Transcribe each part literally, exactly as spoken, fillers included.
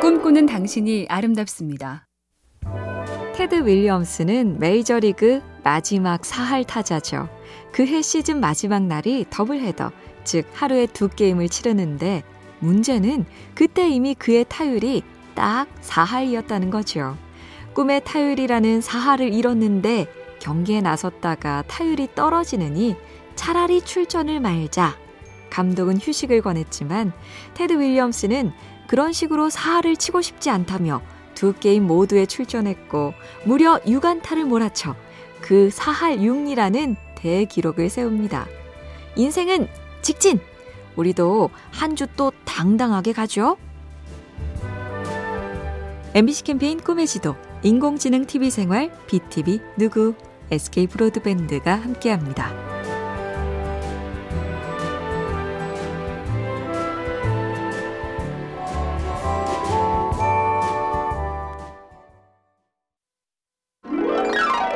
꿈꾸는 당신이 아름답습니다. 테드 윌리엄스는 메이저리그 마지막 사할 타자죠. 그해 시즌 마지막 날이 더블헤더, 즉 하루에 두 게임을 치르는데 문제는 그때 이미 그의 타율이 딱 사할이었다는 거죠. 꿈의 타율이라는 사할을 이뤘는데 경기에 나섰다가 타율이 떨어지느니 차라리 출전을 말자. 감독은 휴식을 권했지만 테드 윌리엄스는 그런 식으로 사할을 치고 싶지 않다며 두 게임 모두에 출전했고 무려 육 안타를 몰아쳐 그 사할 육 리라는 대기록을 세웁니다. 인생은 직진! 우리도 한 주 또 당당하게 가죠. 엠비씨 캠페인 꿈의 지도, 인공지능 티비생활, 비티비 누구, 에스케이 브로드밴드가 함께합니다.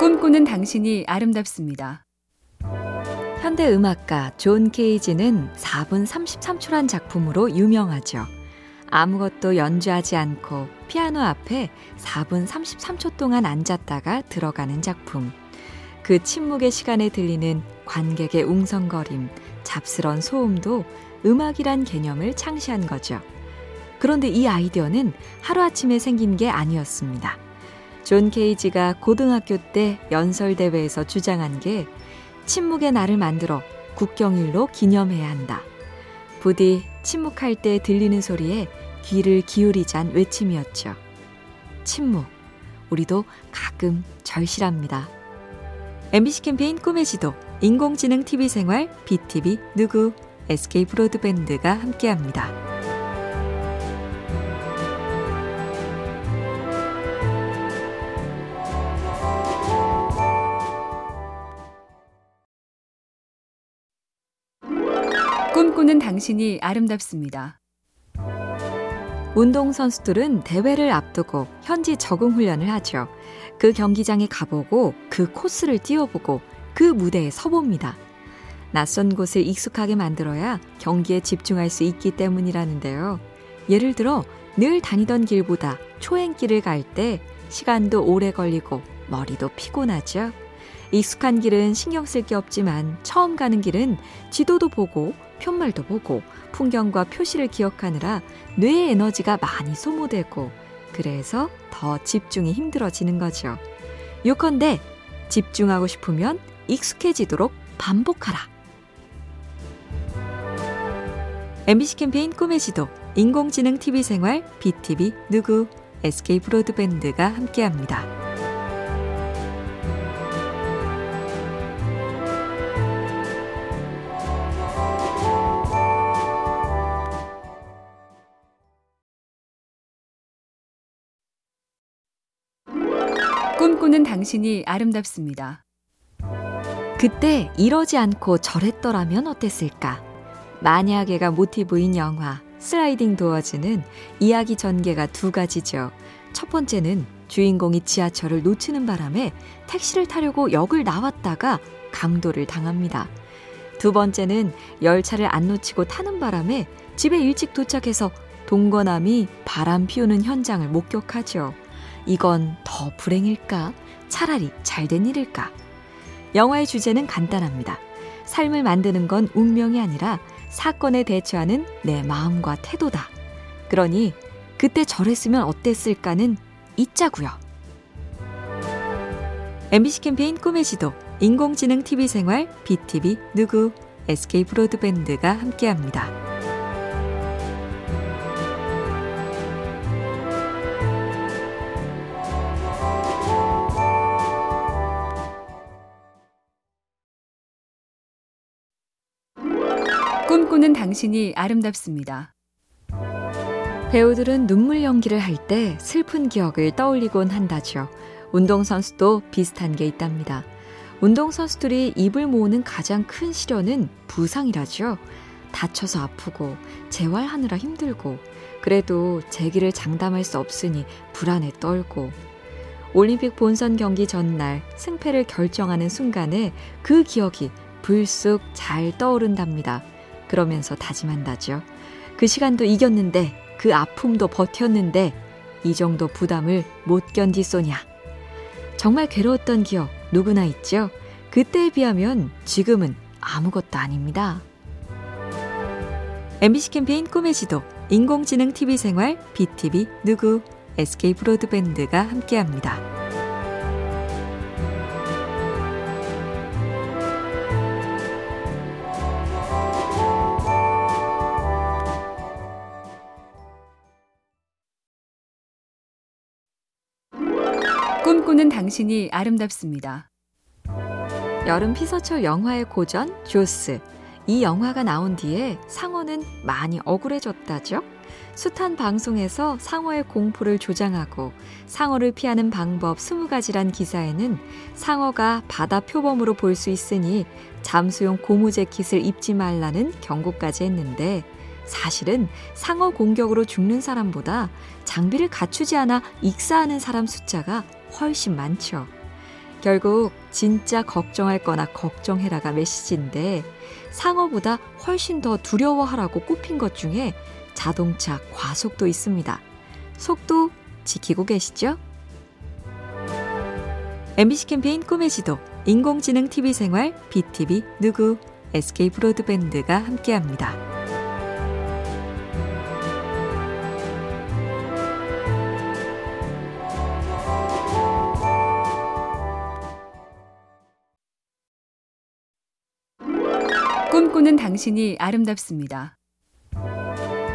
꿈꾸는 당신이 아름답습니다. 현대 음악가 존 케이지는 사 분 삼십삼 초란 작품으로 유명하죠. 아무것도 연주하지 않고 피아노 앞에 사 분 삼십삼 초 동안 앉았다가 들어가는 작품. 그 침묵의 시간에 들리는 관객의 웅성거림, 잡스런 소음도 음악이란 개념을 창시한 거죠. 그런데 이 아이디어는 하루아침에 생긴 게 아니었습니다. 존 케이지가 고등학교 때 연설대회에서 주장한 게 침묵의 날을 만들어 국경일로 기념해야 한다. 부디 침묵할 때 들리는 소리에 귀를 기울이자는 외침이었죠. 침묵, 우리도 가끔 절실합니다. 엠비씨 캠페인 꿈의 지도, 인공지능 티비생활, 비티비 누구, 에스케이 브로드밴드가 함께합니다. 꿈꾸는 당신이 아름답습니다. 운동선수들은 대회를 앞두고 현지 적응 훈련을 하죠. 그 경기장에 가보고 그 코스를 뛰어보고 그 무대에 서봅니다. 낯선 곳을 익숙하게 만들어야 경기에 집중할 수 있기 때문이라는데요. 예를 들어 늘 다니던 길보다 초행길을 갈 때 시간도 오래 걸리고 머리도 피곤하죠. 익숙한 길은 신경 쓸 게 없지만 처음 가는 길은 지도도 보고 푯말도 보고 풍경과 표시를 기억하느라 뇌의 에너지가 많이 소모되고 그래서 더 집중이 힘들어지는 거죠. 요컨대 집중하고 싶으면 익숙해지도록 반복하라. 엠비씨 캠페인 꿈의 지도, 인공지능 티비생활, 비티비 누구, 에스케이 브로드밴드가 함께합니다. 꿈꾸는 당신이 아름답습니다. 그때 이러지 않고 저랬더라면 어땠을까? 만약에가 모티브인 영화 슬라이딩 도어즈는 이야기 전개가 두 가지죠. 첫 번째는 주인공이 지하철을 놓치는 바람에 택시를 타려고 역을 나왔다가 강도를 당합니다. 두 번째는 열차를 안 놓치고 타는 바람에 집에 일찍 도착해서 동거남이 바람 피우는 현장을 목격하죠. 이건 더 불행일까? 차라리 잘된 일일까? 영화의 주제는 간단합니다. 삶을 만드는 건 운명이 아니라 사건에 대처하는 내 마음과 태도다. 그러니 그때 저랬으면 어땠을까는 잊자고요. 엠비씨 캠페인 꿈의 지도, 인공지능 티비생활, 비티비 누구, 에스케이 브로드밴드가 함께합니다. 꿈꾸는 당신이 아름답습니다. 배우들은 눈물 연기를 할 때 슬픈 기억을 떠올리곤 한다죠. 운동선수도 비슷한 게 있답니다. 운동선수들이 입을 모으는 가장 큰 시련은 부상이라죠. 다쳐서 아프고 재활하느라 힘들고 그래도 재기를 장담할 수 없으니 불안에 떨고 올림픽 본선 경기 전날 승패를 결정하는 순간에 그 기억이 불쑥 잘 떠오른답니다. 그러면서 다짐한다죠. 그 시간도 이겼는데 그 아픔도 버텼는데 이 정도 부담을 못 견디소냐. 정말 괴로웠던 기억 누구나 있죠. 그때에 비하면 지금은 아무것도 아닙니다. 엠비씨 캠페인 꿈의 지도, 인공지능 티비생활, 비티비 누구, 에스케이브로드밴드가 함께합니다. 꿈꾸는 당신이 아름답습니다. 여름 피서철 영화의 고전 조스. 이 영화가 나온 뒤에 상어는 많이 억울해졌다죠. 숱한 방송에서 상어의 공포를 조장하고 상어를 피하는 방법 스무 가지란 기사에는 상어가 바다 표범으로 볼 수 있으니 잠수용 고무 재킷을 입지 말라는 경고까지 했는데, 사실은 상어 공격으로 죽는 사람보다 장비를 갖추지 않아 익사하는 사람 숫자가 훨씬 많죠. 결국 진짜 걱정할 거나 걱정해라가 메시지인데, 상어보다 훨씬 더 두려워하라고 꼽힌 것 중에 자동차 과속도 있습니다. 속도 지키고 계시죠? 엠비씨 캠페인 꿈의 지도, 인공지능 티비생활, 비티비 누구, 에스케이브로드밴드가 함께합니다. 꿈꾸는 당신이 아름답습니다.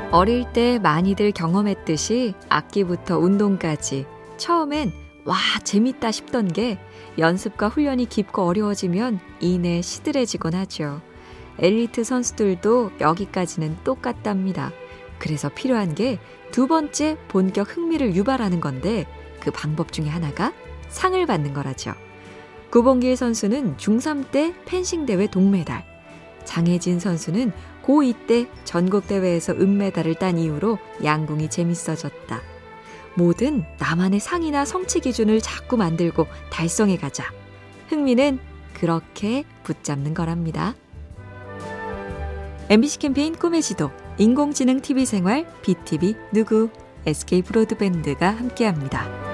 어릴 때 많이들 경험했듯이 악기부터 운동까지 처음엔 와 재밌다 싶던 게 연습과 훈련이 깊고 어려워지면 이내 시들해지곤 하죠. 엘리트 선수들도 여기까지는 똑같답니다. 그래서 필요한 게 두 번째 본격 흥미를 유발하는 건데, 그 방법 중에 하나가 상을 받는 거라죠. 구봉길 선수는 중삼 때 펜싱 대회 동메달, 장혜진 선수는 고이 때 전국대회에서 은메달을 딴 이후로 양궁이 재밌어졌다. 뭐든 나만의 상이나 성취 기준을 자꾸 만들고 달성해가자. 흥미는 그렇게 붙잡는 거랍니다. 엠비씨 캠페인 꿈의 지도, 인공지능 티비생활, 비티비 누구, 에스케이브로드밴드가 함께합니다.